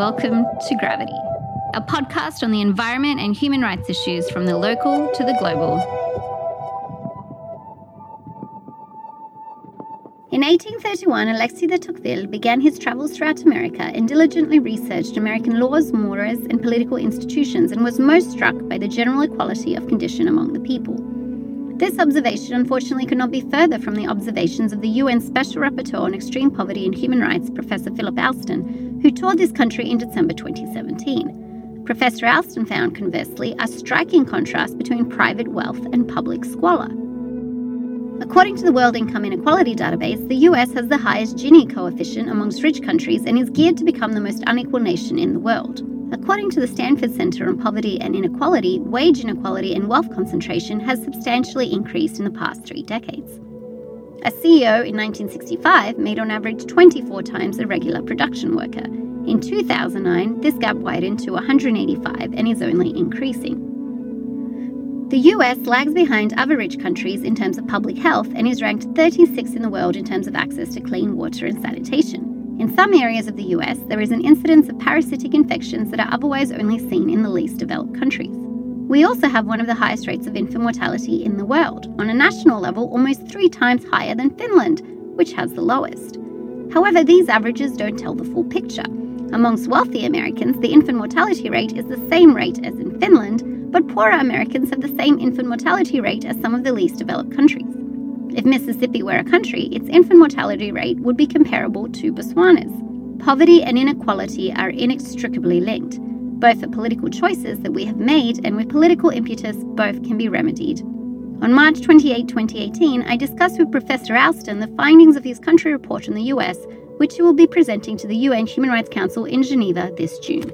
Welcome to Gravity, a podcast on the environment and human rights issues from the local to the global. In 1831, Alexis de Tocqueville began his travels throughout America and diligently researched American laws, mores, and political institutions, and was most struck by the general equality of condition among the people. This observation, unfortunately, could not be further from the observations of the UN Special Rapporteur on Extreme Poverty and Human Rights, Professor Philip Alston, who toured this country in December 2017. Professor Alston found, conversely, a striking contrast between private wealth and public squalor. According to the World Income Inequality Database, the US has the highest Gini coefficient amongst rich countries and is geared to become the most unequal nation in the world. According to the Stanford Center on Poverty and Inequality, wage inequality and wealth concentration has substantially increased in the past 3 decades. A CEO in 1965 made on average 24 times a regular production worker. In 2009, this gap widened to 185 and is only increasing. The US lags behind other rich countries in terms of public health and is ranked 36th in the world in terms of access to clean water and sanitation. In some areas of the US, there is an incidence of parasitic infections that are otherwise only seen in the least developed countries. We also have one of the highest rates of infant mortality in the world, on a national level almost 3 times higher than Finland, which has the lowest. However, these averages don't tell the full picture. Amongst wealthy Americans, the infant mortality rate is the same rate as in Finland, but poorer Americans have the same infant mortality rate as some of the least developed countries. If Mississippi were a country, its infant mortality rate would be comparable to Botswana's. Poverty and inequality are inextricably linked, both for political choices that we have made and with political impetus, both can be remedied. On March 28, 2018, I discussed with Professor Alston the findings of his country report on the US, which he will be presenting to the UN Human Rights Council in Geneva this June.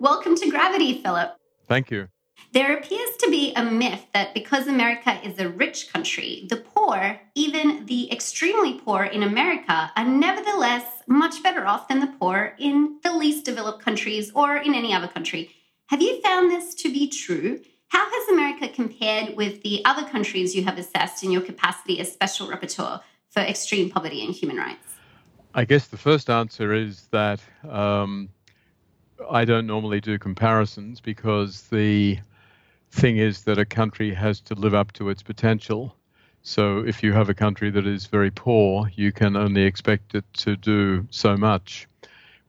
Welcome to Gravity, Philip. Thank you. There appears to be a myth that because America is a rich country, the poor, even the extremely poor in America, are nevertheless much better off than the poor in the least developed countries or in any other country. Have you found this to be true? How has America compared with the other countries you have assessed in your capacity as Special Rapporteur for Extreme Poverty and Human Rights? I guess the first answer is that I don't normally do comparisons because the thing is that a country has to live up to its potential. So if you have a country that is very poor, you can only expect it to do so much.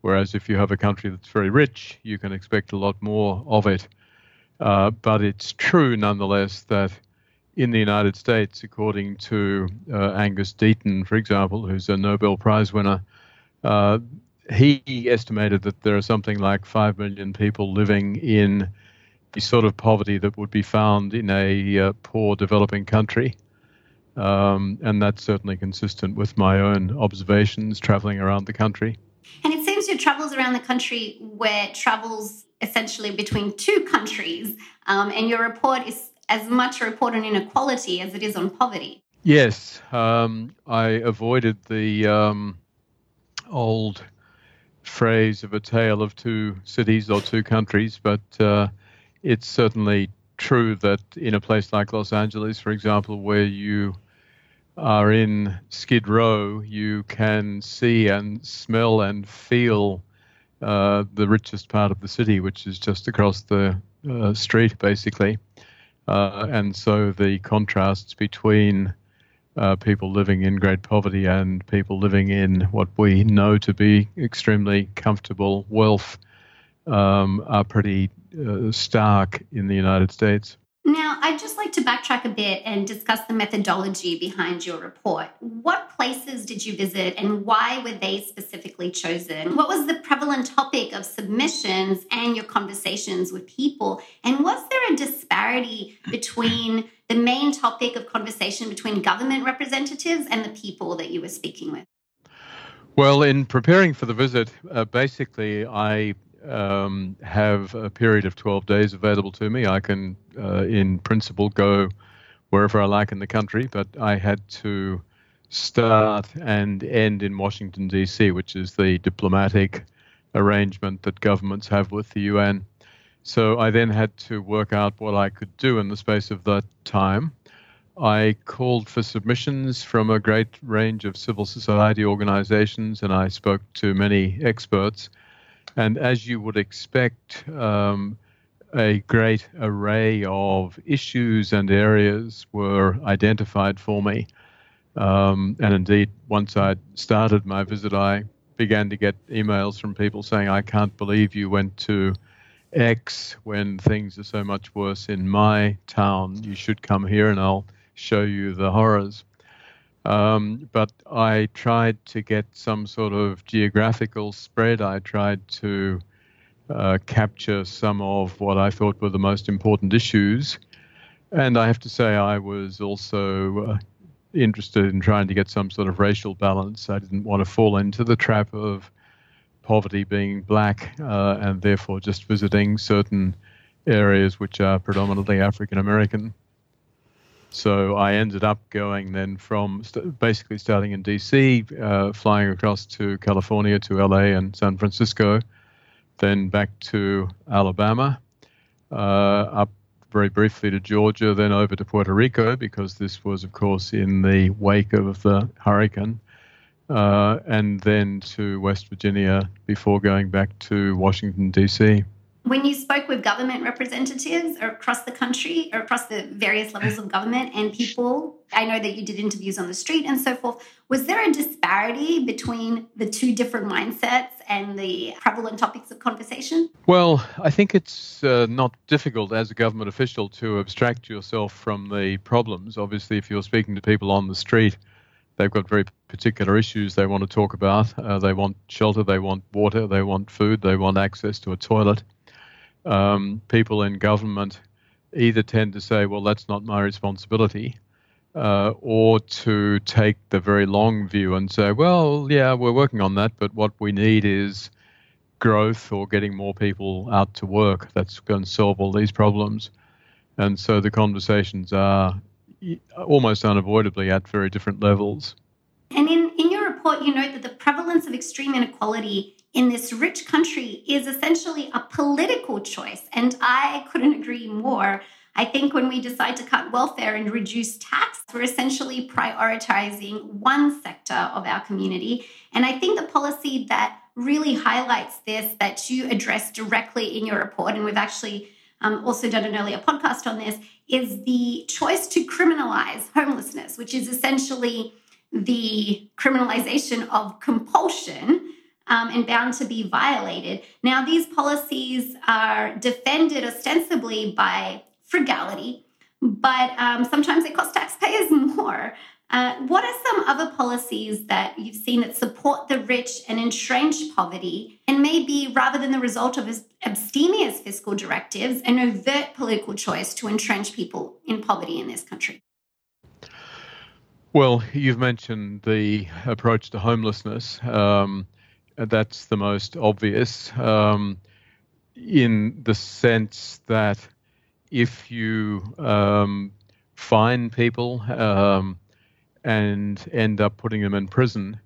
Whereas if you have a country that's very rich, you can expect a lot more of it. But it's true, nonetheless, that in the United States, according to Angus Deaton, for example, who's a Nobel Prize winner, he estimated that there are something like 5 million people living in the sort of poverty that would be found in a poor developing country. And that's certainly consistent with my own observations traveling around the country. And it seems your travels around the country were travels essentially between 2 countries, and your report is as much a report on inequality as it is on poverty. Yes. I avoided the old phrase of a tale of 2 cities or 2 countries, but it's certainly true that in a place like Los Angeles, for example, where you are in Skid Row, you can see and smell and feel the richest part of the city, which is just across the street, basically. And so the contrasts between people living in great poverty and people living in what we know to be extremely comfortable wealth are pretty stark in the United States. Now, I'd just like to backtrack a bit and discuss the methodology behind your report. What places did you visit and why were they specifically chosen? What was the prevalent topic of submissions and your conversations with people? And was there a disparity between the main topic of conversation between government representatives and the people that you were speaking with? Well, in preparing for the visit, basically I have a period of 12 days available to me. I can, in principle, go wherever I like in the country, but I had to start and end in Washington, D.C., which is the diplomatic arrangement that governments have with the UN. So I then had to work out what I could do in the space of that time. I called for submissions from a great range of civil society organizations, and I spoke to many experts. And as you would expect, a great array of issues and areas were identified for me. And indeed, once I started my visit, I began to get emails from people saying, I can't believe you went to X when things are so much worse in my town. You should come here and I'll show you the horrors. But I tried to get some sort of geographical spread. I tried to capture some of what I thought were the most important issues. And I have to say I was also interested in trying to get some sort of racial balance. I didn't want to fall into the trap of poverty being black and therefore just visiting certain areas which are predominantly African American. So I ended up going then from basically starting in DC, flying across to California, to LA and San Francisco, then back to Alabama, up very briefly to Georgia, then over to Puerto Rico, because this was, of course, in the wake of the hurricane, and then to West Virginia before going back to Washington, D.C. When you spoke with government representatives or across the country or across the various levels of government and people, I know that you did interviews on the street and so forth, was there a disparity between the two different mindsets and the prevalent topics of conversation? Well, I think it's not difficult as a government official to abstract yourself from the problems. Obviously, if you're speaking to people on the street, they've got very particular issues they want to talk about. They want shelter, they want water, they want food, they want access to a toilet. People in government either tend to say, well, that's not my responsibility, or to take the very long view and say, well, yeah, we're working on that, but what we need is growth or getting more people out to work. That's going to solve all these problems. And so the conversations are almost unavoidably at very different levels. And in your report, you note that the prevalence of extreme inequality in this rich country is essentially a political choice. And I couldn't agree more. I think when we decide to cut welfare and reduce tax, we're essentially prioritizing one sector of our community. And I think the policy that really highlights this, that you address directly in your report, and we've actually also done an earlier podcast on this, is the choice to criminalize homelessness, which is essentially the criminalization of compulsion, and bound to be violated. Now, these policies are defended ostensibly by frugality, but sometimes they cost taxpayers more. What are some other policies that you've seen that support the rich and entrench poverty and maybe rather than the result of abstemious fiscal directives, an overt political choice to entrench people in poverty in this country? Well, you've mentioned the approach to homelessness. That's the most obvious in the sense that if you fine people and end up putting them in prison,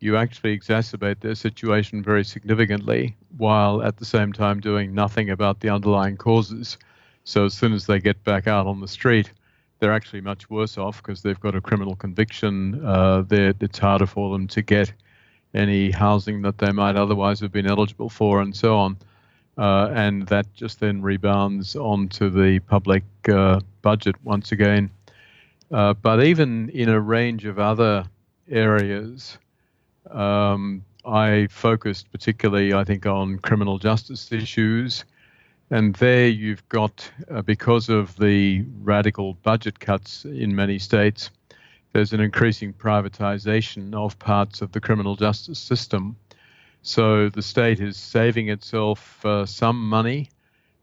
you actually exacerbate their situation very significantly while at the same time doing nothing about the underlying causes. So as soon as they get back out on the street, they're actually much worse off because they've got a criminal conviction. It's harder for them to get any housing that they might otherwise have been eligible for and so on. And that just then rebounds onto the public budget once again. But even in a range of other areas, I focused particularly, I think, on criminal justice issues. And there you've got, because of the radical budget cuts in many states, there's an increasing privatization of parts of the criminal justice system. So the state is saving itself some money,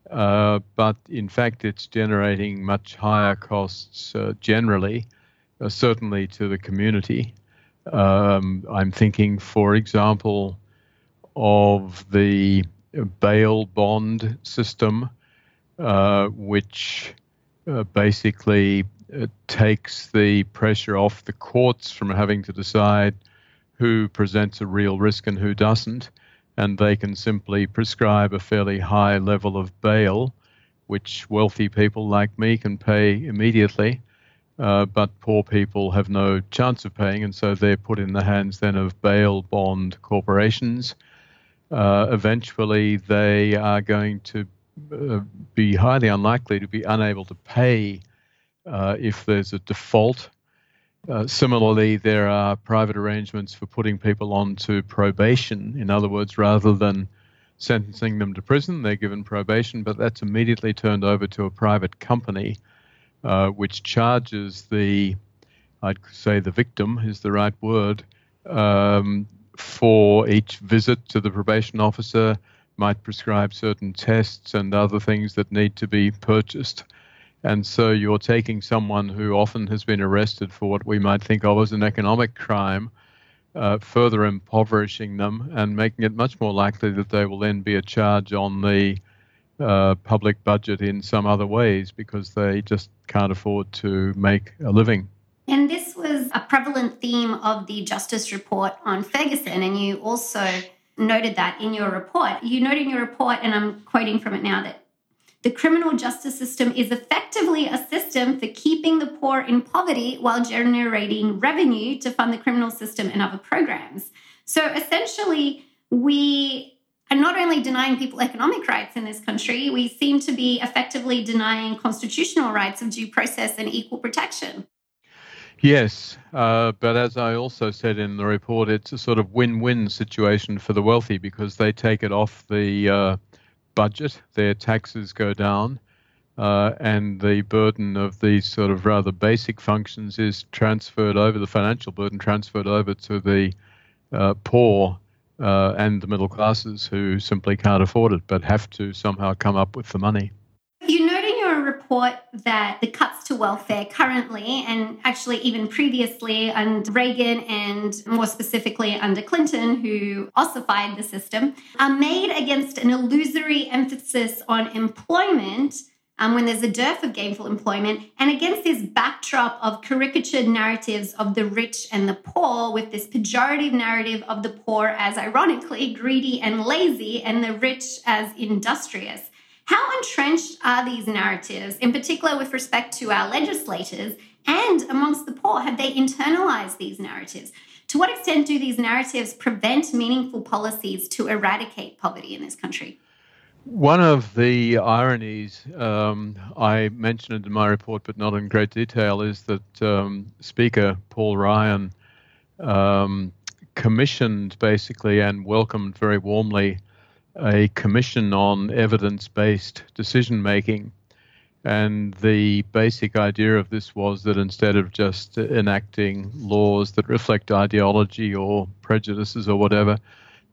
but in fact it's generating much higher costs generally, certainly to the community. I'm thinking, for example, of the bail bond system, which basically takes the pressure off the courts from having to decide who presents a real risk and who doesn't, and they can simply prescribe a fairly high level of bail, which wealthy people like me can pay immediately, but poor people have no chance of paying, and so they're put in the hands then of bail bond corporations. Eventually, they are going to be highly unlikely to be unable to pay if there's a default. Similarly, there are private arrangements for putting people onto probation. In other words, rather than sentencing them to prison, they're given probation, but that's immediately turned over to a private company, which charges the, I'd say the victim is the right word, for each visit to the probation officer, might prescribe certain tests and other things that need to be purchased. And so you're taking someone who often has been arrested for what we might think of as an economic crime, further impoverishing them and making it much more likely that they will then be a charge on the public budget in some other ways because they just can't afford to make a living. And this was a prevalent theme of the Justice Report on Ferguson, and you also noted that in your report. You noted in your report, and I'm quoting from it now, that the criminal justice system is effectively a system for keeping the poor in poverty while generating revenue to fund the criminal system and other programs. So essentially, we are not only denying people economic rights in this country, we seem to be effectively denying constitutional rights of due process and equal protection. Yes, but as I also said in the report, it's a sort of win-win situation for the wealthy because they take it off the budget, their taxes go down, and the burden of these sort of rather basic functions is transferred over, the financial burden transferred over to the poor and the middle classes who simply can't afford it but have to somehow come up with the money. You noted in your report that the cuts to welfare currently, and actually even previously under Reagan and more specifically under Clinton, who ossified the system, are made against an illusory emphasis on employment when there's a dearth of gainful employment, and against this backdrop of caricatured narratives of the rich and the poor, with this pejorative narrative of the poor as ironically greedy and lazy and the rich as industrious. How entrenched are these narratives, in particular with respect to our legislators and amongst the poor? Have they internalized these narratives? To what extent do these narratives prevent meaningful policies to eradicate poverty in this country? One of the ironies I mentioned in my report, but not in great detail, is that Speaker Paul Ryan commissioned basically and welcomed very warmly a commission on evidence-based decision-making. And the basic idea of this was that instead of just enacting laws that reflect ideology or prejudices or whatever,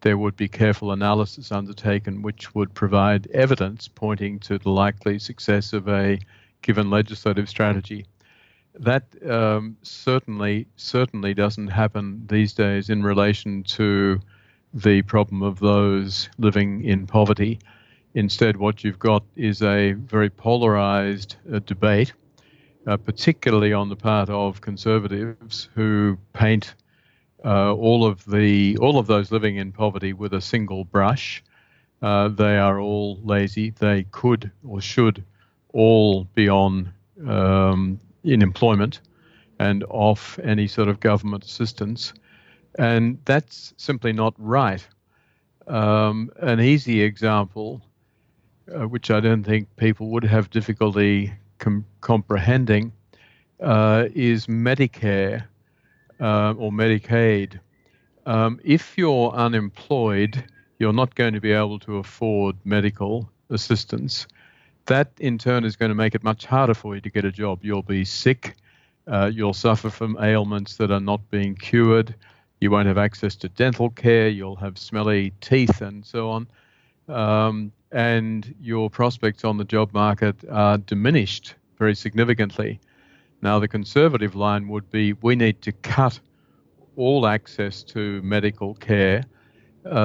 there would be careful analysis undertaken which would provide evidence pointing to the likely success of a given legislative strategy. That certainly doesn't happen these days in relation to the problem of those living in poverty. Instead, what you've got is a very polarized debate, particularly on the part of conservatives who paint all of those living in poverty with a single brush. They are all lazy. They could or should all be on in employment and off any sort of government assistance. And that's simply not right. An easy example, which I don't think people would have difficulty comprehending, is Medicare or Medicaid. If you're unemployed, you're not going to be able to afford medical assistance. That in turn is going to make it much harder for you to get a job. You'll be sick. You'll suffer from ailments that are not being cured. You won't have access to dental care, you'll have smelly teeth and so on. And your prospects on the job market are diminished very significantly. Now, the conservative line would be we need to cut all access to medical care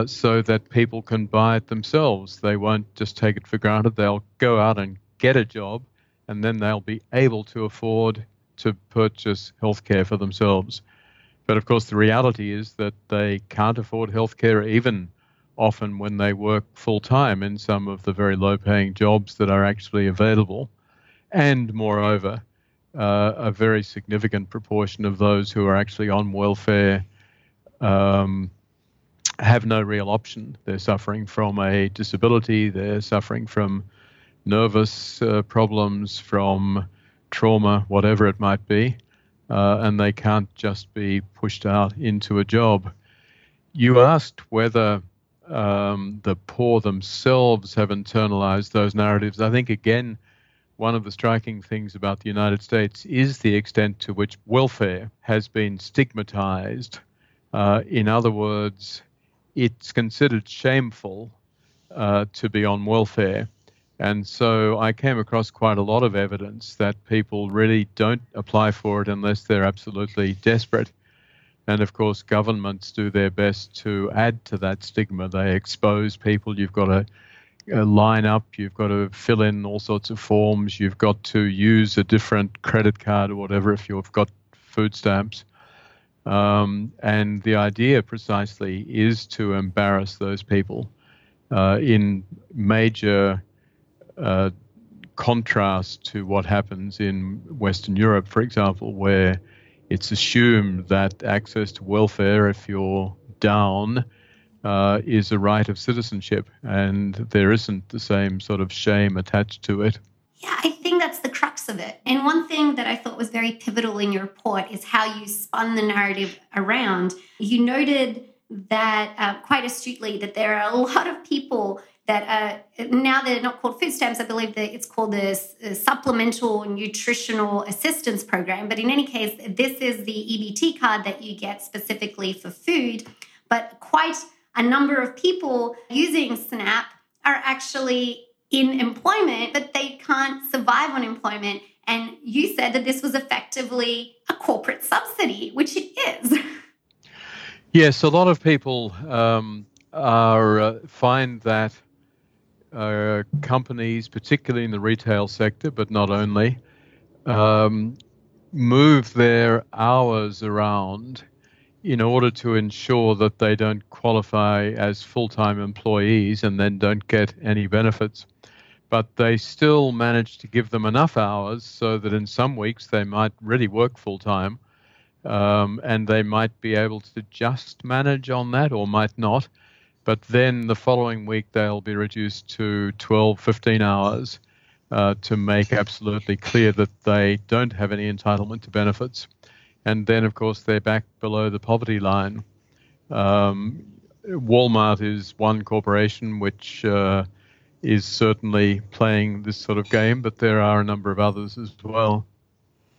so that people can buy it themselves. They won't just take it for granted. They'll go out and get a job, and then they'll be able to afford to purchase healthcare for themselves. But of course, the reality is that they can't afford healthcare even often when they work full time in some of the very low paying jobs that are actually available. And moreover, a very significant proportion of those who are actually on welfare have no real option. They're suffering from a disability, they're suffering from nervous problems, from trauma, whatever it might be, and they can't just be pushed out into a job. You asked whether the poor themselves have internalized those narratives. I think, again, one of the striking things about the United States is the extent to which welfare has been stigmatized. In other words, it's considered shameful to be on welfare. And so I came across quite a lot of evidence that people really don't apply for it unless they're absolutely desperate. And of course, governments do their best to add to that stigma. They expose people. You've got to line up. You've got to fill in all sorts of forms. You've got to use a different credit card or whatever if you've got food stamps. And the idea precisely is to embarrass those people in major contrast to what happens in Western Europe, for example, where it's assumed that access to welfare, if you're down, is a right of citizenship, and there isn't the same sort of shame attached to it. Yeah, I think that's the crux of it. And one thing that I thought was very pivotal in your report is how you spun the narrative around. You noted that quite astutely that there are a lot of people that now they're not called food stamps. I believe that it's called the Supplemental Nutritional Assistance Program. But in any case, this is the EBT card that you get specifically for food. But quite a number of people using SNAP are actually in employment, but they can't survive on employment. And you said that this was effectively a corporate subsidy, which it is. Yes, a lot of people find that companies, particularly in the retail sector, but not only, move their hours around in order to ensure that they don't qualify as full-time employees and then don't get any benefits. But they still manage to give them enough hours so that in some weeks they might really work full-time, and they might be able to just manage on that or might not. But then the following week, they'll be reduced to 12, 15 hours to make absolutely clear that they don't have any entitlement to benefits. And then, of course, they're back below the poverty line. Walmart is one corporation which is certainly playing this sort of game, but there are a number of others as well.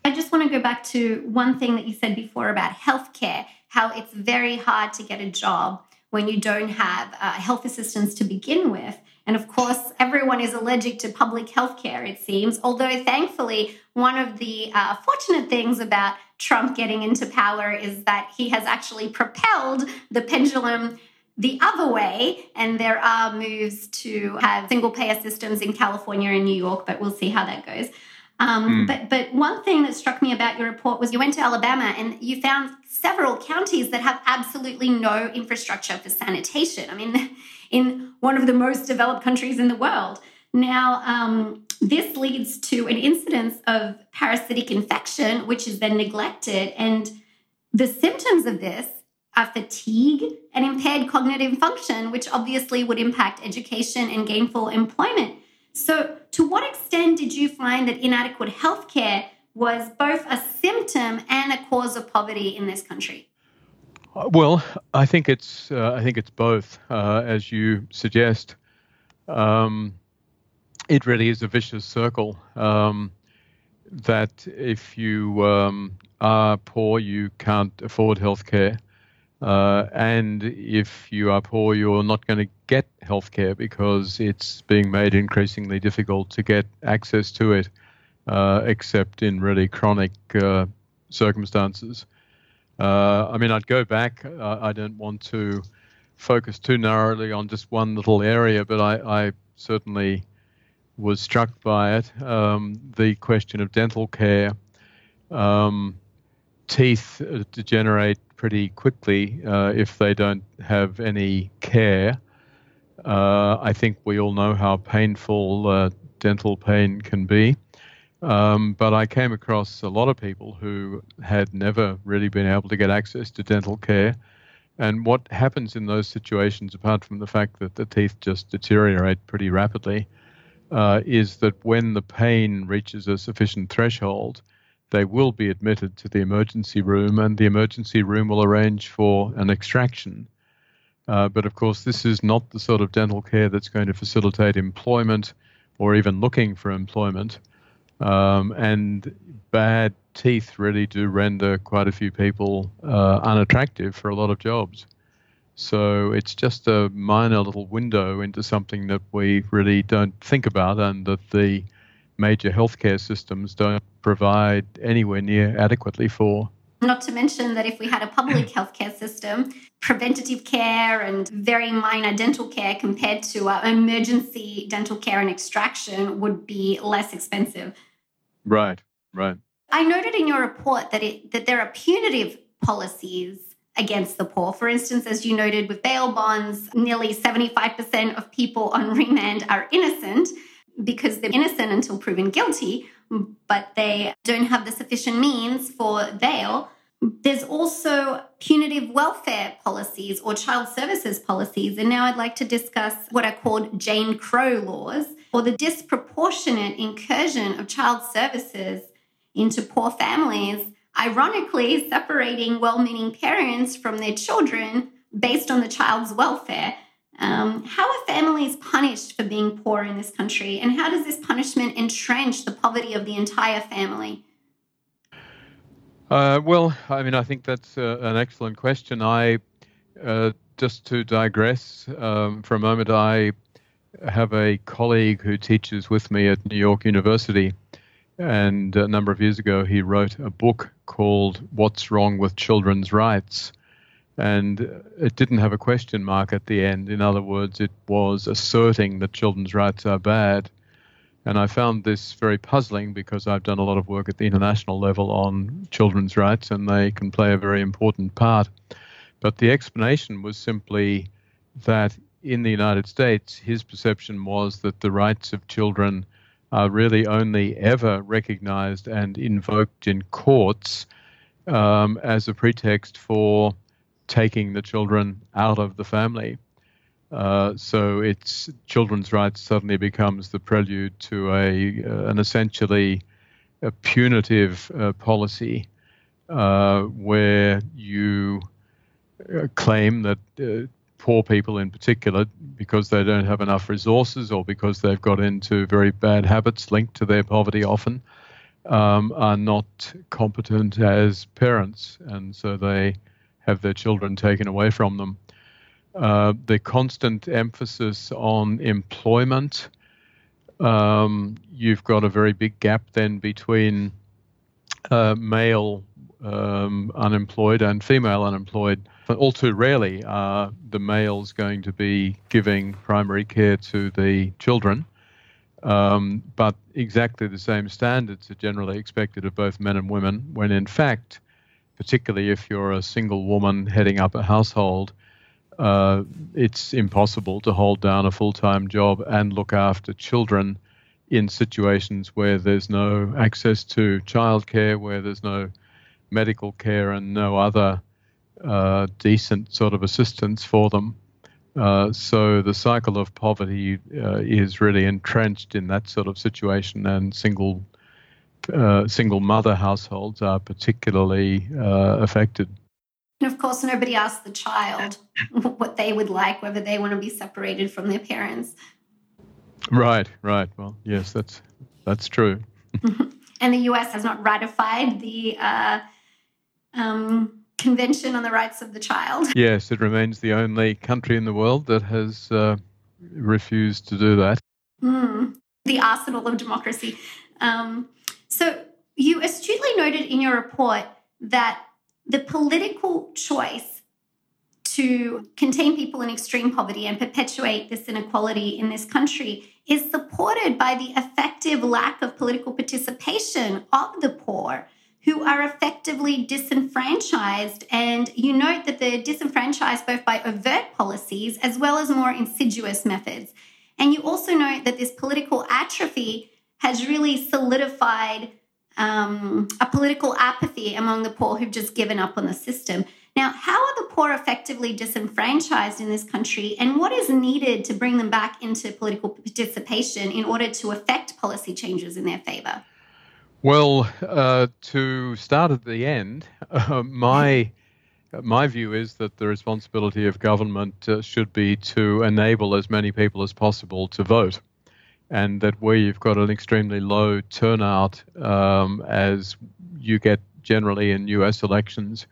I just want to go back to one thing that you said before about healthcare, how it's very hard to get a job when you don't have health assistance to begin with. And of course, everyone is allergic to public health care, it seems, although thankfully, one of the fortunate things about Trump getting into power is that he has actually propelled the pendulum the other way, and there are moves to have single-payer systems in California and New York, but we'll see how that goes. But one thing that struck me about your report was you went to Alabama and you found several counties that have absolutely no infrastructure for sanitation. I mean, in one of the most developed countries in the world. Now, this leads to an incidence of parasitic infection, which is then neglected. And the symptoms of this are fatigue and impaired cognitive function, which obviously would impact education and gainful employment. So to what extent did you find that inadequate healthcare was both a symptom and a cause of poverty in this country? Well, I think it's both, as you suggest. It really is a vicious circle that if you are poor, you can't afford healthcare. And if you are poor, you're not going to get healthcare because it's being made increasingly difficult to get access to it, except in really chronic circumstances. I mean, I'd go back. I don't want to focus too narrowly on just one little area, but I certainly was struck by it. The question of dental care. Teeth degenerate pretty quickly if they don't have any care. I think we all know how painful dental pain can be. But I came across a lot of people who had never really been able to get access to dental care. And what happens in those situations, apart from the fact that the teeth just deteriorate pretty rapidly, is that when the pain reaches a sufficient threshold, they will be admitted to the emergency room, and the emergency room will arrange for an extraction. But of course, this is not the sort of dental care that's going to facilitate employment or even looking for employment. And bad teeth really do render quite a few people unattractive for a lot of jobs. So it's just a minor little window into something that we really don't think about, and that the major healthcare systems don't provide anywhere near adequately for. Not to mention that if we had a public healthcare system, preventative care and very minor dental care compared to emergency dental care and extraction would be less expensive. Right. I noted in your report that that there are punitive policies against the poor. For instance, as you noted with bail bonds, nearly 75% of people on remand are innocent because they're innocent until proven guilty, but they don't have the sufficient means for bail. There's also punitive welfare policies or child services policies. And now I'd like to discuss what are called Jane Crow laws, or the disproportionate incursion of child services into poor families, ironically separating well-meaning parents from their children based on the child's welfare. How are families punished for being poor in this country, and how does this punishment entrench the poverty of the entire family? I think that's an excellent question. Just to digress for a moment, I have a colleague who teaches with me at New York University, and a number of years ago he wrote a book called What's Wrong with Children's Rights? And it didn't have a question mark at the end. In other words, it was asserting that children's rights are bad. And I found this very puzzling because I've done a lot of work at the international level on children's rights, and they can play a very important part. But the explanation was simply that in the United States, his perception was that the rights of children are really only ever recognized and invoked in courts as a pretext for taking the children out of the family. So it's children's rights suddenly becomes the prelude to an essentially a punitive policy where you claim that poor people in particular, because they don't have enough resources or because they've got into very bad habits linked to their poverty often, are not competent as parents. And so they have their children taken away from them. The constant emphasis on employment. You've got a very big gap then between male unemployed and female unemployed. All too rarely are the males going to be giving primary care to the children, but exactly the same standards are generally expected of both men and women, when in fact, particularly if you're a single woman heading up a household, it's impossible to hold down a full-time job and look after children in situations where there's no access to childcare, where there's no medical care and no other decent sort of assistance for them. So the cycle of poverty is really entrenched in that sort of situation, and single mother households are particularly affected. And of course, nobody asks the child what they would like, whether they want to be separated from their parents. Right. Well, yes, that's true. And the US has not ratified the Convention on the Rights of the Child. Yes, it remains the only country in the world that has refused to do that. The arsenal of democracy. So you astutely noted in your report that the political choice to contain people in extreme poverty and perpetuate this inequality in this country is supported by the effective lack of political participation of the poor, who are effectively disenfranchised. And you note that they're disenfranchised both by overt policies as well as more insidious methods. And you also note that this political atrophy has really solidified a political apathy among the poor who've just given up on the system. Now, how are the poor effectively disenfranchised in this country, and what is needed to bring them back into political participation in order to affect policy changes in their favor? Well, to start at the end, my view is that the responsibility of government should be to enable as many people as possible to vote, and that where you've got an extremely low turnout, as you get generally in U.S. elections,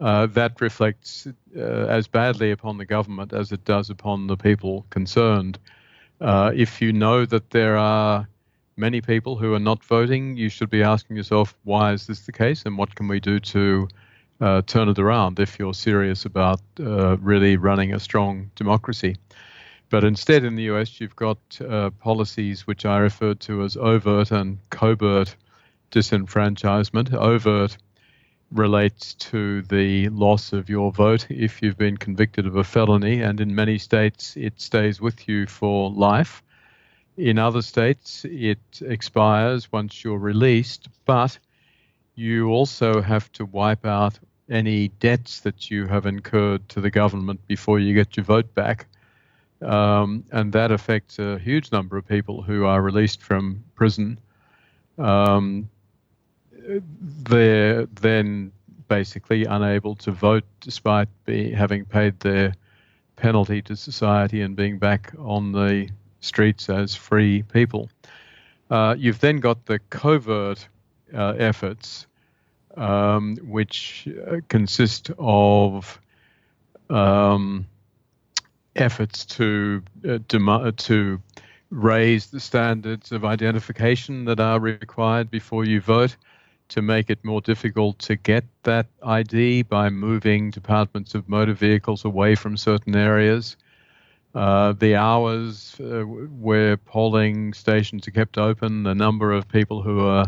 that reflects as badly upon the government as it does upon the people concerned. If you know that there are many people who are not voting, you should be asking yourself, why is this the case, and what can we do to turn it around if you're serious about really running a strong democracy. But instead, in the US, you've got policies which I referred to as overt and covert disenfranchisement. Overt relates to the loss of your vote if you've been convicted of a felony, and in many states it stays with you for life. In other states it expires once you're released, but you also have to wipe out any debts that you have incurred to the government before you get your vote back. And that affects a huge number of people who are released from prison. They're then basically unable to vote despite having paid their penalty to society and being back on the streets as free people. You've then got the covert efforts, which consist of efforts to raise the standards of identification that are required before you vote, to make it more difficult to get that ID by moving departments of motor vehicles away from certain areas. The hours where polling stations are kept open, the number of people who are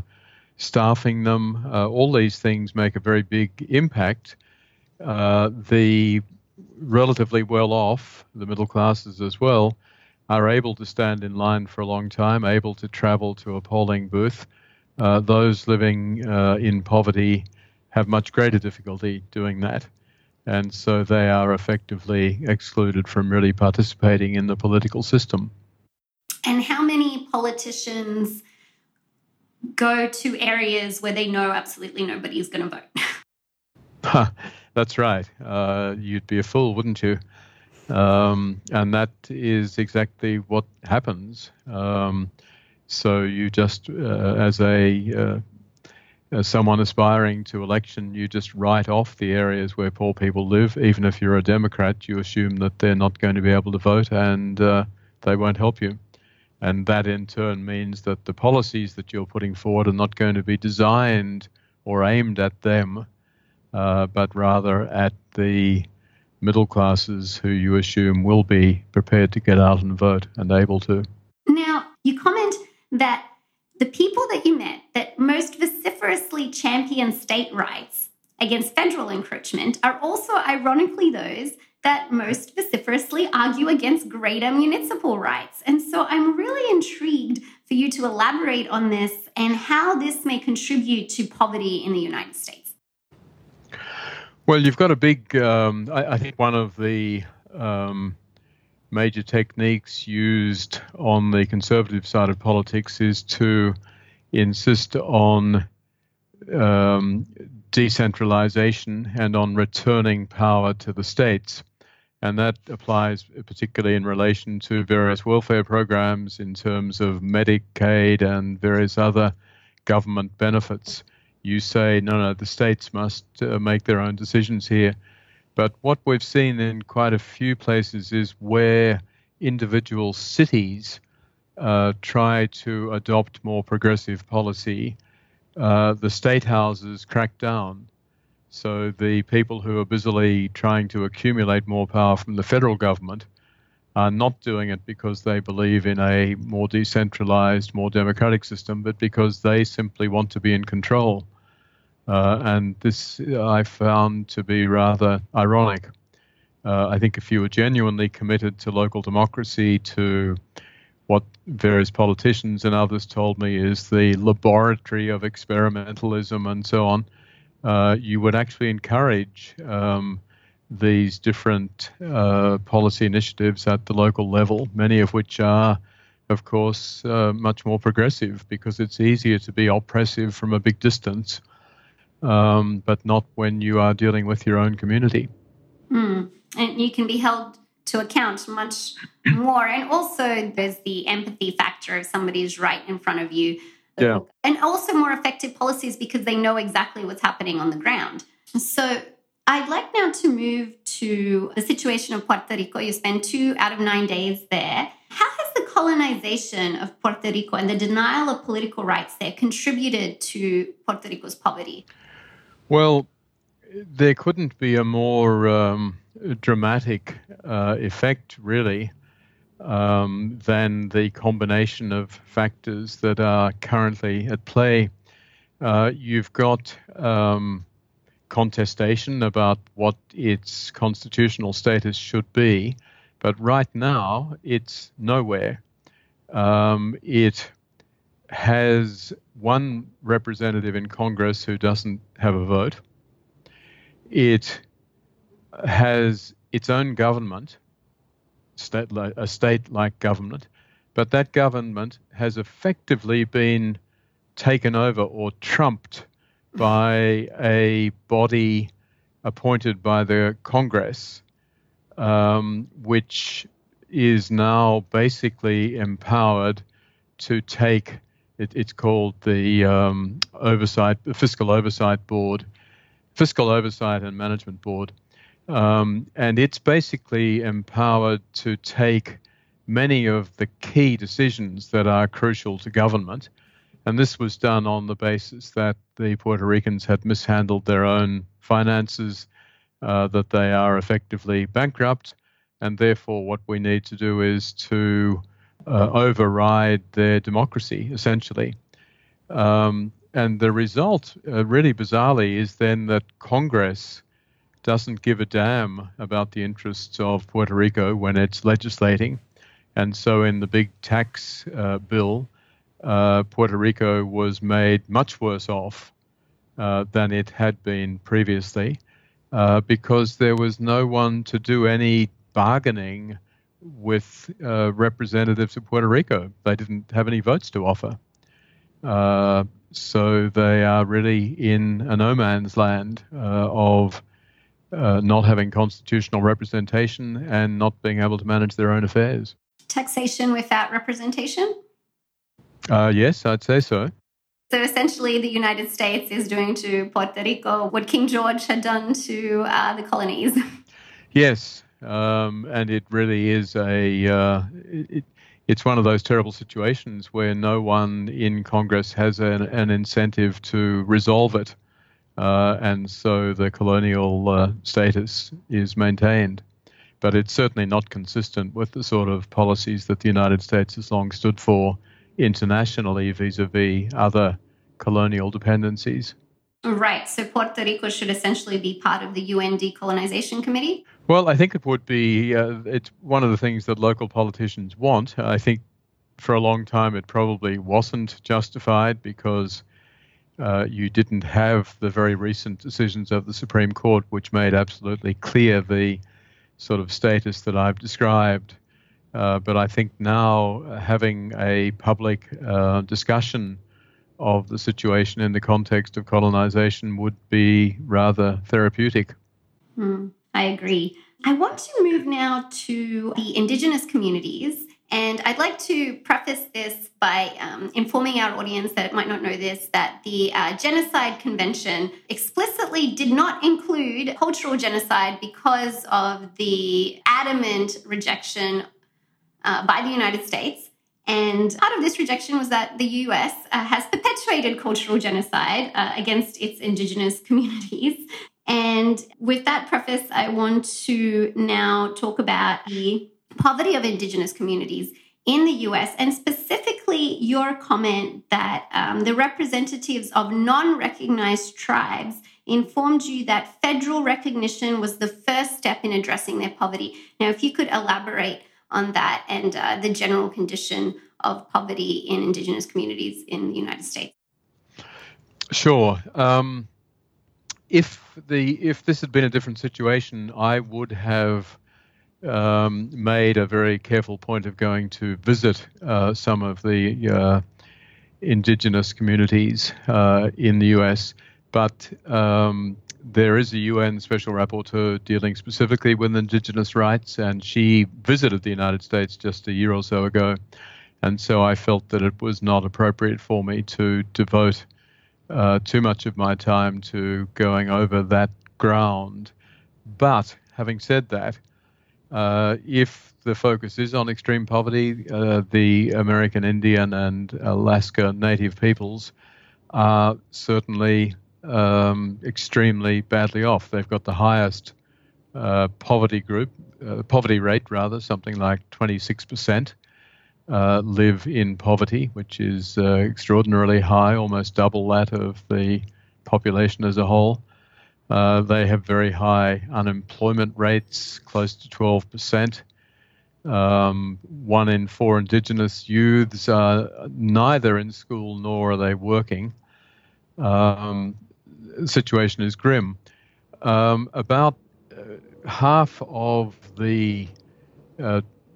staffing them, all these things make a very big impact. The relatively well-off, the middle classes as well, are able to stand in line for a long time, able to travel to a polling booth. Those living in poverty have much greater difficulty doing that, and so they are effectively excluded from really participating in the political system. And how many politicians go to areas where they know absolutely nobody is going to vote? That's right. You'd be a fool, wouldn't you? And that is exactly what happens. So you just, as someone aspiring to election, you just write off the areas where poor people live. Even if you're a Democrat, you assume that they're not going to be able to vote, and they won't help you. And that in turn means that the policies that you're putting forward are not going to be designed or aimed at them, but rather at the middle classes who you assume will be prepared to get out and vote and able to. Now, you comment that the people that you met that most vociferously champion state rights against federal encroachment are also ironically those that most vociferously argue against greater municipal rights. And so I'm really intrigued for you to elaborate on this and how this may contribute to poverty in the United States. Well, you've got a big, I think one of the major techniques used on the conservative side of politics is to insist on decentralization and on returning power to the states. And that applies particularly in relation to various welfare programs in terms of Medicaid and various other government benefits. You say, no, the states must make their own decisions here. But what we've seen in quite a few places is where individual cities try to adopt more progressive policy, the state houses crack down. So the people who are busily trying to accumulate more power from the federal government are not doing it because they believe in a more decentralized, more democratic system, but because they simply want to be in control. And this I found to be rather ironic. I think if you were genuinely committed to local democracy, to what various politicians and others told me is the laboratory of experimentalism and so on, you would actually encourage these different policy initiatives at the local level, many of which are, of course, much more progressive because it's easier to be oppressive from a big distance, but not when you are dealing with your own community. Mm. And you can be held to account much more. And also there's the empathy factor if somebody's right in front of you. Yeah. And also more effective policies because they know exactly what's happening on the ground. So I'd like now to move to the situation of Puerto Rico. You spend 2 out of 9 days there. How has the colonization of Puerto Rico and the denial of political rights there contributed to Puerto Rico's poverty? Well, there couldn't be a more dramatic effect, really, than the combination of factors that are currently at play. You've got contestation about what its constitutional status should be, but right now it's nowhere. It has one representative in Congress who doesn't have a vote. It has its own government, a state-like government, but that government has effectively been taken over or trumped by a body appointed by the Congress, which is now basically empowered to take, it's called the Fiscal Oversight Board, Fiscal Oversight and Management Board, and it's basically empowered to take many of the key decisions that are crucial to government. And this was done on the basis that the Puerto Ricans had mishandled their own finances, that they are effectively bankrupt, and therefore what we need to do is to override their democracy, essentially. And the result, really bizarrely, is then that Congress doesn't give a damn about the interests of Puerto Rico when it's legislating. And so in the big tax bill, Puerto Rico was made much worse off than it had been previously because there was no one to do any bargaining with representatives of Puerto Rico. They didn't have any votes to offer. So they are really in a no man's land of not having constitutional representation and not being able to manage their own affairs. Taxation without representation? Yes, I'd say so. So essentially the United States is doing to Puerto Rico what King George had done to the colonies. Yes, and it really is it's one of those terrible situations where no one in Congress has an incentive to resolve it. And so the colonial status is maintained. But it's certainly not consistent with the sort of policies that the United States has long stood for internationally vis-a-vis other colonial dependencies. Right. So Puerto Rico should essentially be part of the UN Decolonization Committee? Well, I think it would be, it's one of the things that local politicians want. I think for a long time it probably wasn't justified because you didn't have the very recent decisions of the Supreme Court which made absolutely clear the sort of status that I've described. But I think now having a public discussion of the situation in the context of colonization would be rather therapeutic. I agree. I want to move now to the indigenous communities. And I'd like to preface this by informing our audience that might not know this, that the Genocide Convention explicitly did not include cultural genocide because of the adamant rejection by the United States. And part of this rejection was that the US has perpetuated cultural genocide against its indigenous communities. And with that preface, I want to now talk about the poverty of indigenous communities in the US, and specifically your comment that the representatives of non-recognized tribes informed you that federal recognition was the first step in addressing their poverty. Now, if you could elaborate on that and the general condition of poverty in Indigenous communities in the United States. Sure. If this had been a different situation, I would have made a very careful point of going to visit some of the Indigenous communities in the US. But there is a UN Special Rapporteur dealing specifically with Indigenous rights, and she visited the United States just a year or so ago. And so I felt that it was not appropriate for me to devote too much of my time to going over that ground. But having said that, if the focus is on extreme poverty, the American Indian and Alaska Native peoples are certainly extremely badly off. They've got the highest poverty rate, something like 26%. Live in poverty, which is extraordinarily high, almost double that of the population as a whole. They have very high unemployment rates, close to 12%. 1 in 4 Indigenous youths are neither in school nor are they working. The situation is grim. About half of the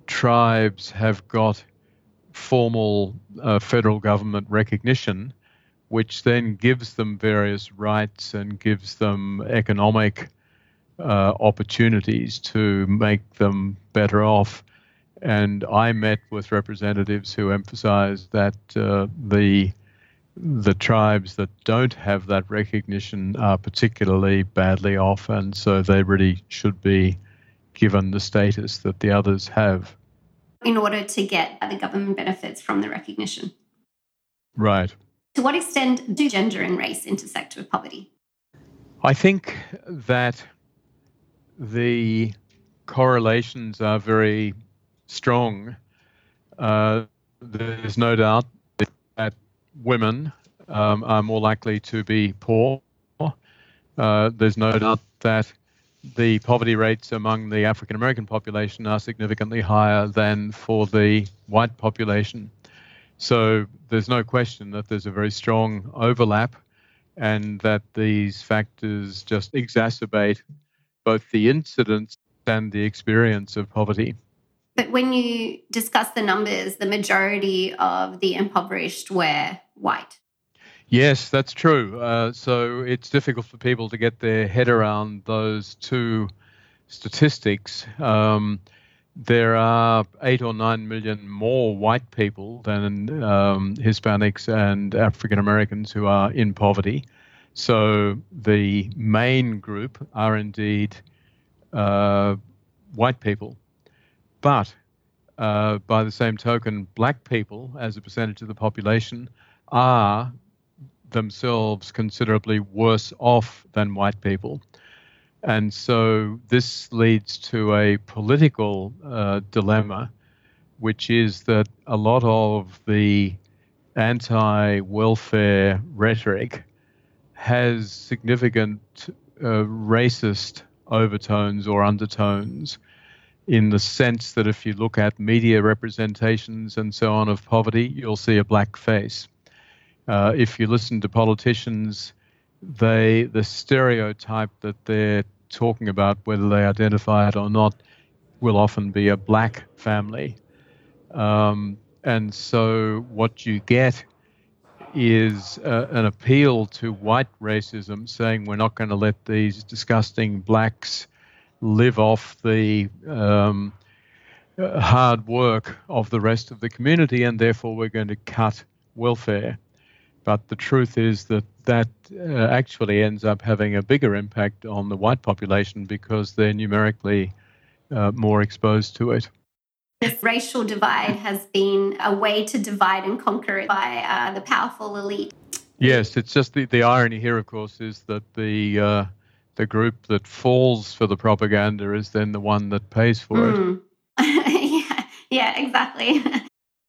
tribes have got formal federal government recognition, which then gives them various rights and gives them economic opportunities to make them better off. And I met with representatives who emphasized that the tribes that don't have that recognition are particularly badly off, and so they really should be given the status that the others have, in order to get the government benefits from the recognition. Right. To what extent do gender and race intersect with poverty? I think that the correlations are very strong. There's no doubt that women are more likely to be poor. There's no doubt that the poverty rates among the African-American population are significantly higher than for the white population. So there's no question that there's a very strong overlap and that these factors just exacerbate both the incidence and the experience of poverty. But when you discuss the numbers, the majority of the impoverished were white. Yes, that's true. So it's difficult for people to get their head around those two statistics. There are 8 or 9 million more white people than Hispanics and African Americans who are in poverty. So the main group are indeed white people. But by the same token, black people as a percentage of the population are themselves considerably worse off than white people. And so this leads to a political dilemma, which is that a lot of the anti-welfare rhetoric has significant racist overtones or undertones, in the sense that if you look at media representations and so on of poverty, you'll see a black face. If you listen to politicians, the stereotype that they're talking about, whether they identify it or not, will often be a black family. And so what you get is an appeal to white racism, saying we're not going to let these disgusting blacks live off the hard work of the rest of the community, and therefore we're going to cut welfare. But the truth is that actually ends up having a bigger impact on the white population because they're numerically more exposed to it. This racial divide has been a way to divide and conquer by the powerful elite. Yes, it's just the irony here, of course, is that the group that falls for the propaganda is then the one that pays for it. yeah, exactly.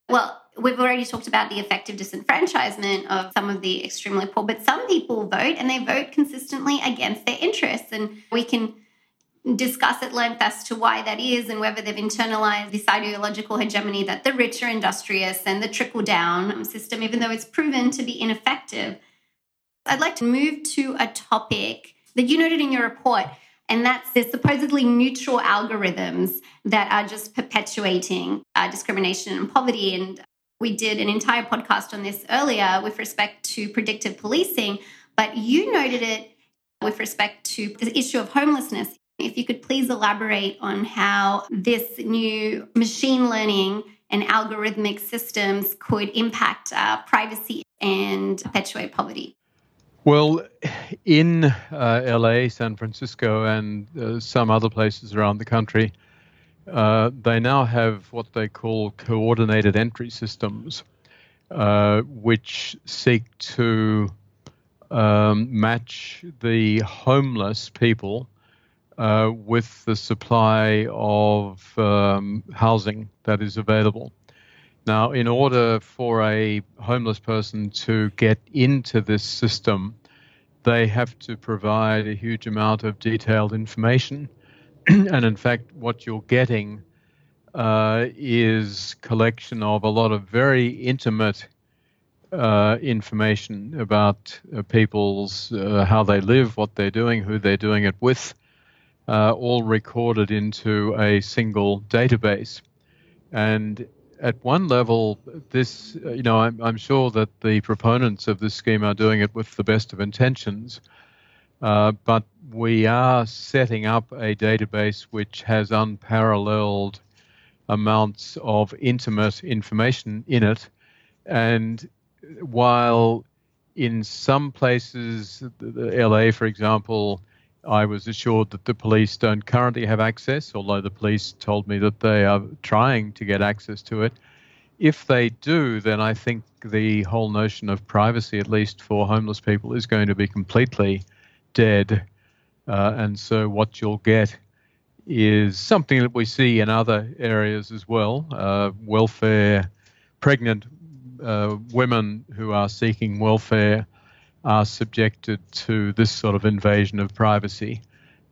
Well, we've already talked about the effective disenfranchisement of some of the extremely poor, but some people vote and they vote consistently against their interests. And we can discuss at length as to why that is and whether they've internalized this ideological hegemony that the rich are industrious and the trickle-down system, even though it's proven to be ineffective. I'd like to move to a topic that you noted in your report, and that's the supposedly neutral algorithms that are just perpetuating discrimination and poverty. And we did an entire podcast on this earlier with respect to predictive policing, but you noted it with respect to the issue of homelessness. If you could please elaborate on how this new machine learning and algorithmic systems could impact privacy and perpetuate poverty. Well, in LA, San Francisco, and some other places around the country, they now have what they call coordinated entry systems, which seek to match the homeless people with the supply of housing that is available. Now, in order for a homeless person to get into this system, they have to provide a huge amount of detailed information. And in fact, what you're getting is collection of a lot of very intimate information about people's, how they live, what they're doing, who they're doing it with, all recorded into a single database. And at one level, this, I'm sure that the proponents of this scheme are doing it with the best of intentions, but we are setting up a database which has unparalleled amounts of intimate information in it. And while in some places, LA, for example, I was assured that the police don't currently have access, although the police told me that they are trying to get access to it. If they do, then I think the whole notion of privacy, at least for homeless people, is going to be completely dead. And so what you'll get is something that we see in other areas as well. Welfare, pregnant women who are seeking welfare are subjected to this sort of invasion of privacy,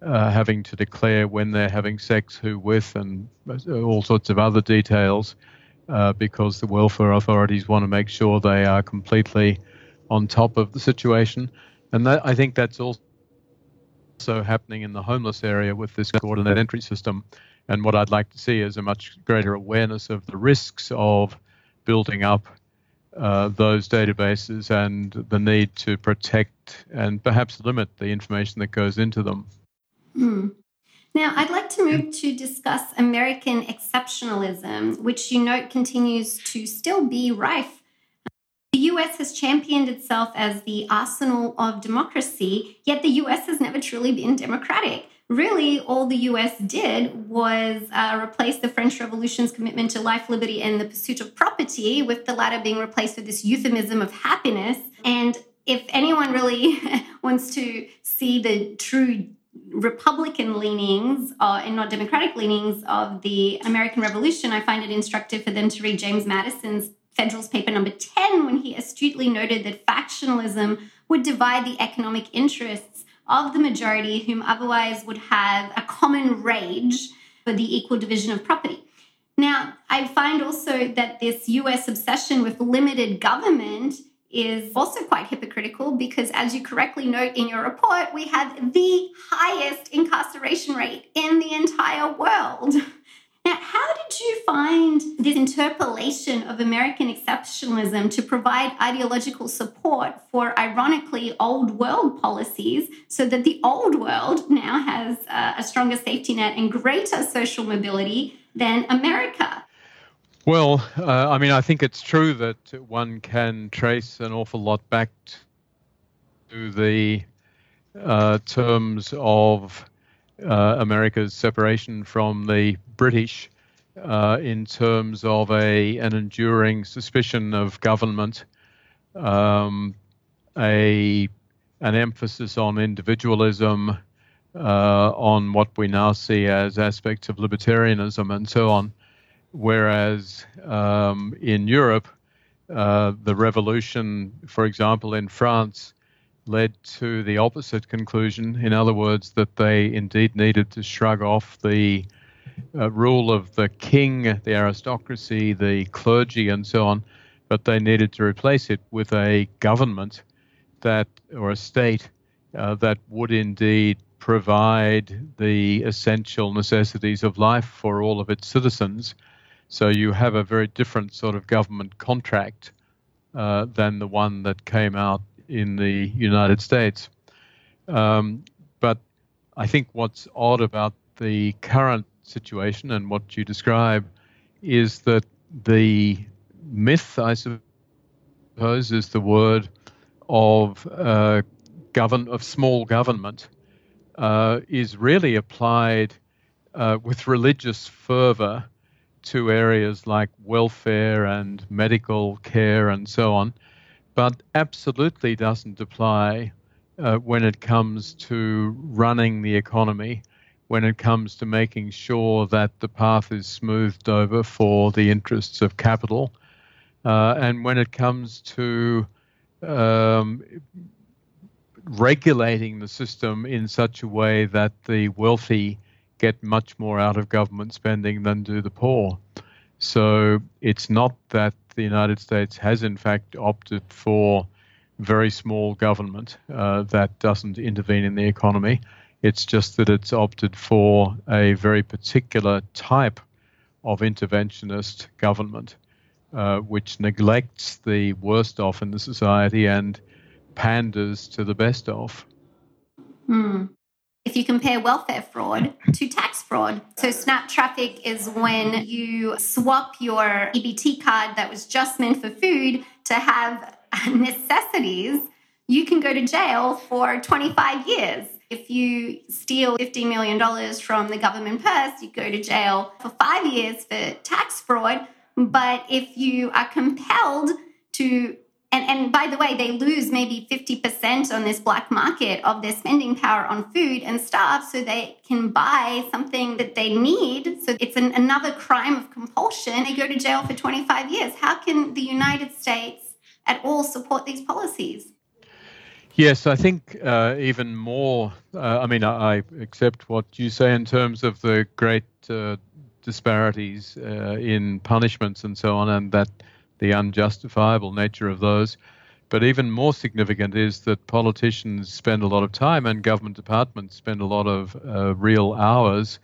having to declare when they're having sex, who with, and all sorts of other details, because the welfare authorities want to make sure they are completely on top of the situation. And that, I think that's also happening in the homeless area with this coordinate entry system. And what I'd like to see is a much greater awareness of the risks of building up those databases and the need to protect and perhaps limit the information that goes into them. Mm. Now, I'd like to move to discuss American exceptionalism, which you note continues to still be rife. The US has championed itself as the arsenal of democracy, yet the US has never truly been democratic. Really, all the US did was replace the French Revolution's commitment to life, liberty, and the pursuit of property, with the latter being replaced with this euphemism of happiness. And if anyone really wants to see the true Republican leanings and not democratic leanings of the American Revolution, I find it instructive for them to read James Madison's Federalist Paper number 10, when he astutely noted that factionalism would divide the economic interests of the majority, whom otherwise would have a common rage for the equal division of property. Now, I find also that this US obsession with limited government is also quite hypocritical because, as you correctly note in your report, we have the highest incarceration rate in the entire world. Now, how did you find this interpolation of American exceptionalism to provide ideological support for, ironically, old world policies so that the old world now has a stronger safety net and greater social mobility than America? Well, I think it's true that one can trace an awful lot back to the terms of America's separation from the British in terms of an enduring suspicion of government, an emphasis on individualism, on what we now see as aspects of libertarianism and so on, whereas in Europe, the revolution, for example, in France, led to the opposite conclusion. In other words, that they indeed needed to shrug off the rule of the king, the aristocracy, the clergy, and so on, but they needed to replace it with a government that, or a state that would indeed provide the essential necessities of life for all of its citizens. So you have a very different sort of government contract than the one that came out in the United States. But I think what's odd about the current situation and what you describe is that the myth, I suppose, is the word of small government is really applied with religious fervor to areas like welfare and medical care and so on, but absolutely doesn't apply when it comes to running the economy, when it comes to making sure that the path is smoothed over for the interests of capital, and when it comes to regulating the system in such a way that the wealthy get much more out of government spending than do the poor. So it's not that the United States has in fact opted for very small government that doesn't intervene in the economy. It's just that it's opted for a very particular type of interventionist government, which neglects the worst off in the society and panders to the best off. If you compare welfare fraud to tax fraud, so SNAP traffic is when you swap your EBT card that was just meant for food to have necessities, you can go to jail for 25 years. If you steal $15 million from the government purse, you go to jail for 5 years for tax fraud. But if you are compelled to, and by the way, they lose maybe 50% on this black market of their spending power on food and stuff, so they can buy something that they need. So it's another crime of compulsion. They go to jail for 25 years. How can the United States at all support these policies? Yes, I think even more, I accept what you say in terms of the great disparities in punishments and so on, and that the unjustifiable nature of those. But even more significant is that politicians spend a lot of time and government departments spend a lot of real hours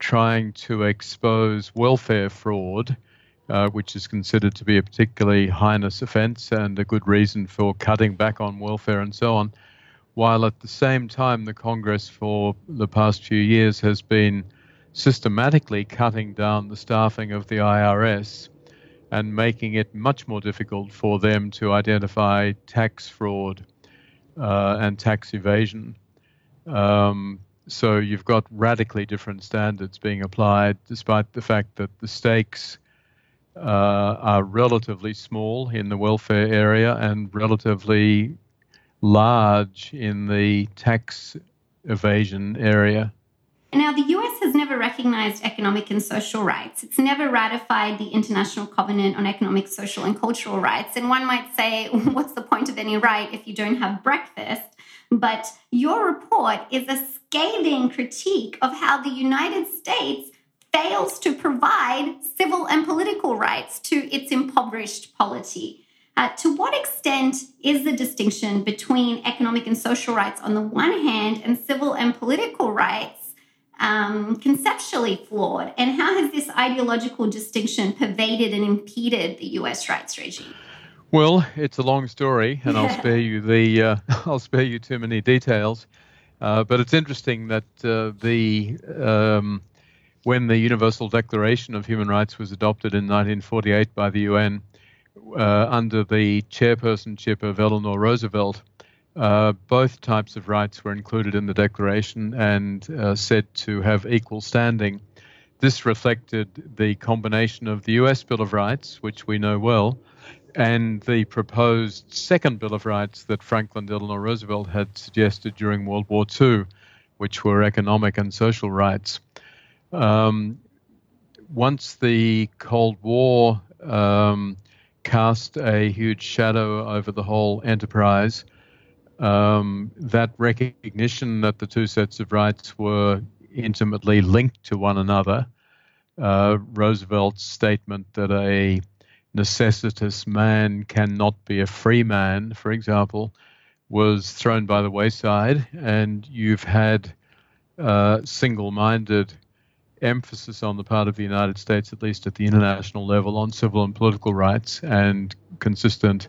trying to expose welfare fraud, which is considered to be a particularly heinous offence and a good reason for cutting back on welfare and so on, while at the same time the Congress for the past few years has been systematically cutting down the staffing of the IRS and making it much more difficult for them to identify tax fraud and tax evasion. So you've got radically different standards being applied, despite the fact that the stakes are relatively small in the welfare area and relatively large in the tax evasion area. Now, the U.S. has never recognized economic and social rights. It's never ratified the International Covenant on Economic, Social, and Cultural Rights. And one might say, what's the point of any right if you don't have breakfast? But your report is a scathing critique of how the United States fails to provide civil and political rights to its impoverished polity. To what extent is the distinction between economic and social rights on the one hand and civil and political rights conceptually flawed, and how has this ideological distinction pervaded and impeded the U.S. rights regime? Well, it's a long story, and I'll spare you too many details. But it's interesting that when the Universal Declaration of Human Rights was adopted in 1948 by the UN under the chairpersonship of Eleanor Roosevelt, both types of rights were included in the declaration and said to have equal standing. This reflected the combination of the US Bill of Rights, which we know well, and the proposed second Bill of Rights that Franklin Delano Roosevelt had suggested during World War II, which were economic and social rights. Once the Cold War cast a huge shadow over the whole enterprise, that recognition that the two sets of rights were intimately linked to one another, Roosevelt's statement that a necessitous man cannot be a free man, for example, was thrown by the wayside, and you've had single-minded emphasis on the part of the United States, at least at the international level, on civil and political rights, and consistent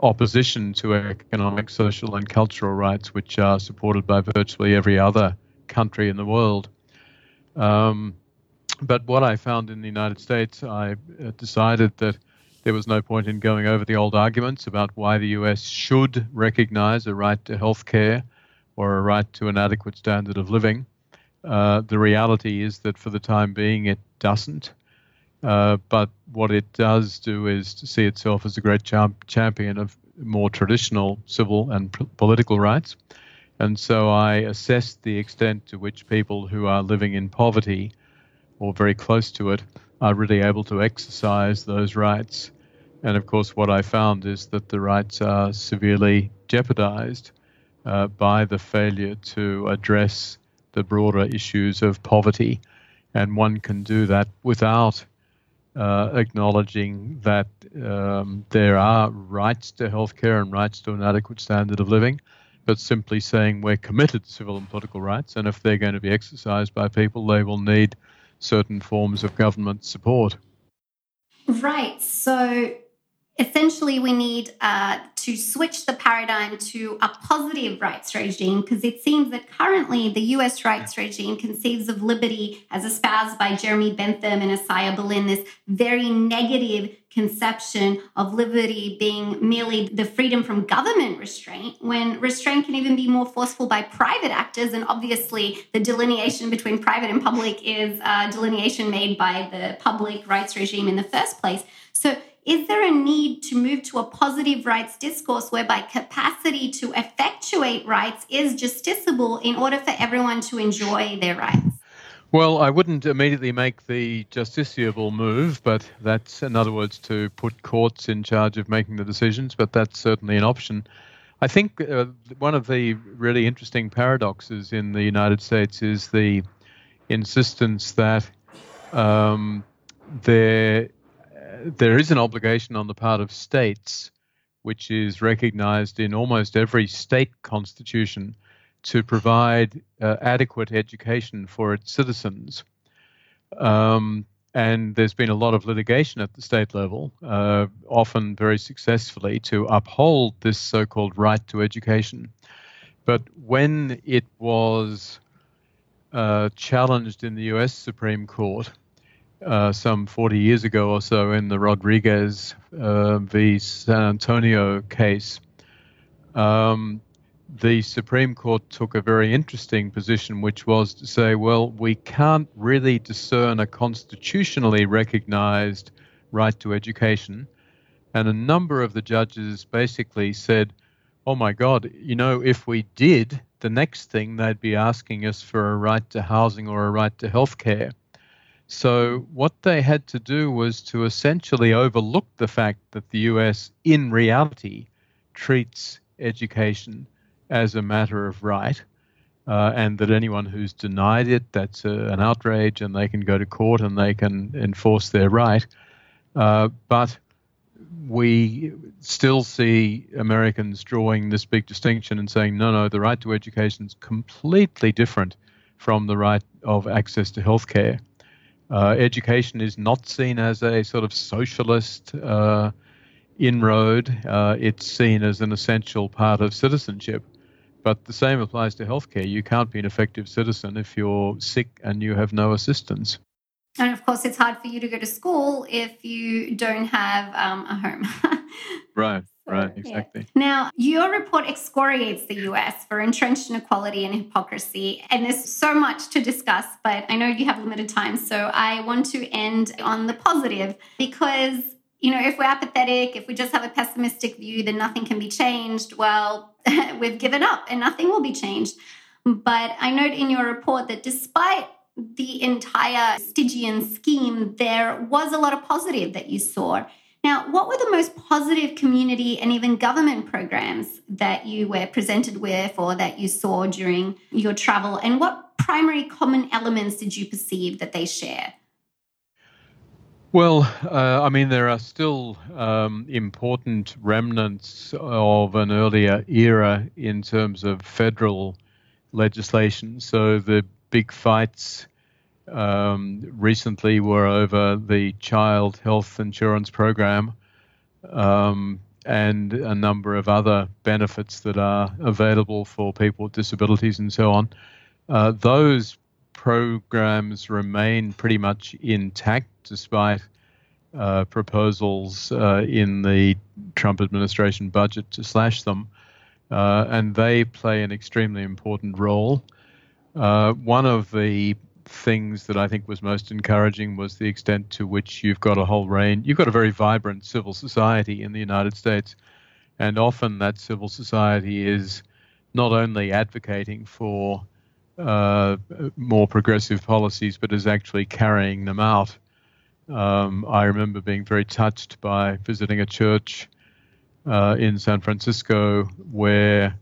opposition to economic, social, and cultural rights, which are supported by virtually every other country in the world. But what I found in the United States, I decided that there was no point in going over the old arguments about why the U.S. should recognize a right to health care or a right to an adequate standard of living. The reality is that for the time being, it doesn't. But what it does do is to see itself as a great champion of more traditional civil and political rights. And so I assessed the extent to which people who are living in poverty or very close to it are really able to exercise those rights. And of course, what I found is that the rights are severely jeopardized by the failure to address the broader issues of poverty. And one can do that without acknowledging that there are rights to healthcare and rights to an adequate standard of living, but simply saying we're committed to civil and political rights, and if they're going to be exercised by people, they will need certain forms of government support. Right. So essentially we need to switch the paradigm to a positive rights regime, because it seems that currently the US rights regime conceives of liberty, as espoused by Jeremy Bentham and Isaiah Berlin, this very negative conception of liberty being merely the freedom from government restraint, when restraint can even be more forceful by private actors. And obviously the delineation between private and public is a delineation made by the public rights regime in the first place. So is there a need to move to a positive rights discourse whereby capacity to effectuate rights is justiciable in order for everyone to enjoy their rights? Well, I wouldn't immediately make the justiciable move, but that's, in other words, to put courts in charge of making the decisions, but that's certainly an option. I think one of the really interesting paradoxes in the United States is the insistence that there is an obligation on the part of states, which is recognized in almost every state constitution, to provide adequate education for its citizens. And there's been a lot of litigation at the state level, often very successfully, to uphold this so-called right to education. But when it was challenged in the US Supreme Court some 40 years ago or so in the Rodriguez v. San Antonio case, the Supreme Court took a very interesting position, which was to say, well, we can't really discern a constitutionally recognized right to education. And a number of the judges basically said, oh my God, you know, if we did, the next thing they'd be asking us for a right to housing or a right to health care. So what they had to do was to essentially overlook the fact that the US in reality treats education as a matter of right, and that anyone who's denied it, that's an outrage, and they can go to court and they can enforce their right. But we still see Americans drawing this big distinction and saying, no, the right to education is completely different from the right of access to healthcare. Education is not seen as a sort of socialist inroad. It's seen as an essential part of citizenship. But the same applies to healthcare. You can't be an effective citizen if you're sick and you have no assistance. And of course, it's hard for you to go to school if you don't have a home. Right, exactly. Yeah. Now, your report excoriates the US for entrenched inequality and hypocrisy, and there's so much to discuss, but I know you have limited time, so I want to end on the positive, because if we're apathetic, if we just have a pessimistic view, then nothing can be changed. Well, we've given up and nothing will be changed. But I note in your report that despite the entire Stygian scheme, there was a lot of positive that you saw. Now, what were the most positive community and even government programs that you were presented with or that you saw during your travel? And what primary common elements did you perceive that they share? Well, I mean, there are still important remnants of an earlier era in terms of federal legislation. So the big fights recently were over the child health insurance program and a number of other benefits that are available for people with disabilities and so on. Those programs remain pretty much intact despite proposals in the Trump administration budget to slash them, and they play an extremely important role. One of the things that I think was most encouraging was the extent to which you've got a very vibrant civil society in the United States, and often that civil society is not only advocating for more progressive policies, but is actually carrying them out. I remember being very touched by visiting a church in San Francisco where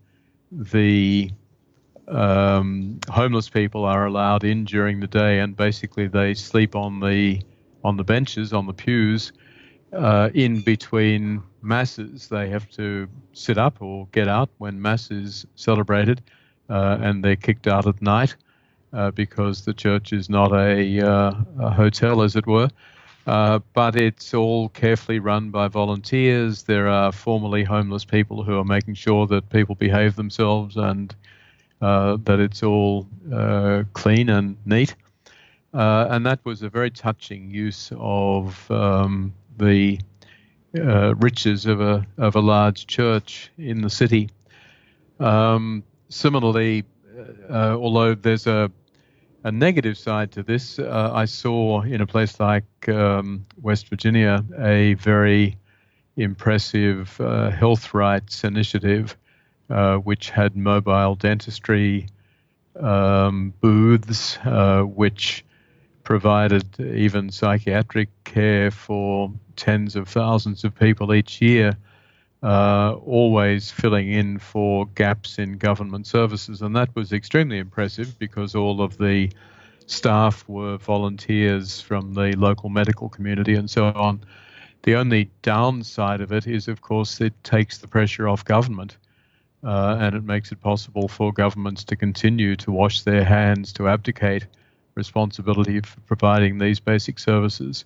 the homeless people are allowed in during the day, and basically they sleep on the benches, on the pews, in between masses. They have to sit up or get out when mass is celebrated, and they're kicked out at night. Because the church is not a hotel, as it were, but it's all carefully run by volunteers. There are formerly homeless people who are making sure that people behave themselves and that it's all clean and neat. And that was a very touching use of the riches of a large church in the city. Similarly, although there's a negative side to this, I saw in a place like West Virginia a very impressive health rights initiative which had mobile dentistry booths which provided even psychiatric care for tens of thousands of people each year, always filling in for gaps in government services. And that was extremely impressive because all of the staff were volunteers from the local medical community and so on. The only downside of it is, of course, it takes the pressure off government and it makes it possible for governments to continue to wash their hands, to abdicate responsibility for providing these basic services.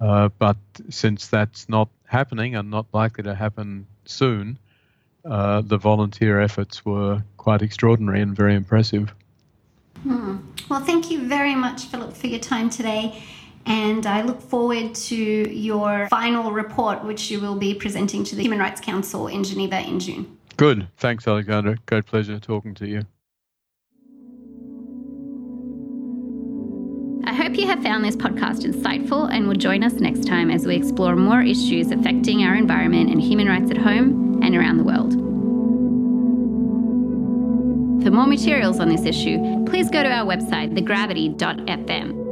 But since that's not happening and not likely to happen soon, the volunteer efforts were quite extraordinary and very impressive. Well, thank you very much, Philip, for your time today. And I look forward to your final report, which you will be presenting to the Human Rights Council in Geneva in June. Good. Thanks, Alexandra. Great pleasure talking to you. I hope you have found this podcast insightful and will join us next time as we explore more issues affecting our environment and human rights at home and around the world. For more materials on this issue, please go to our website, thegravity.fm.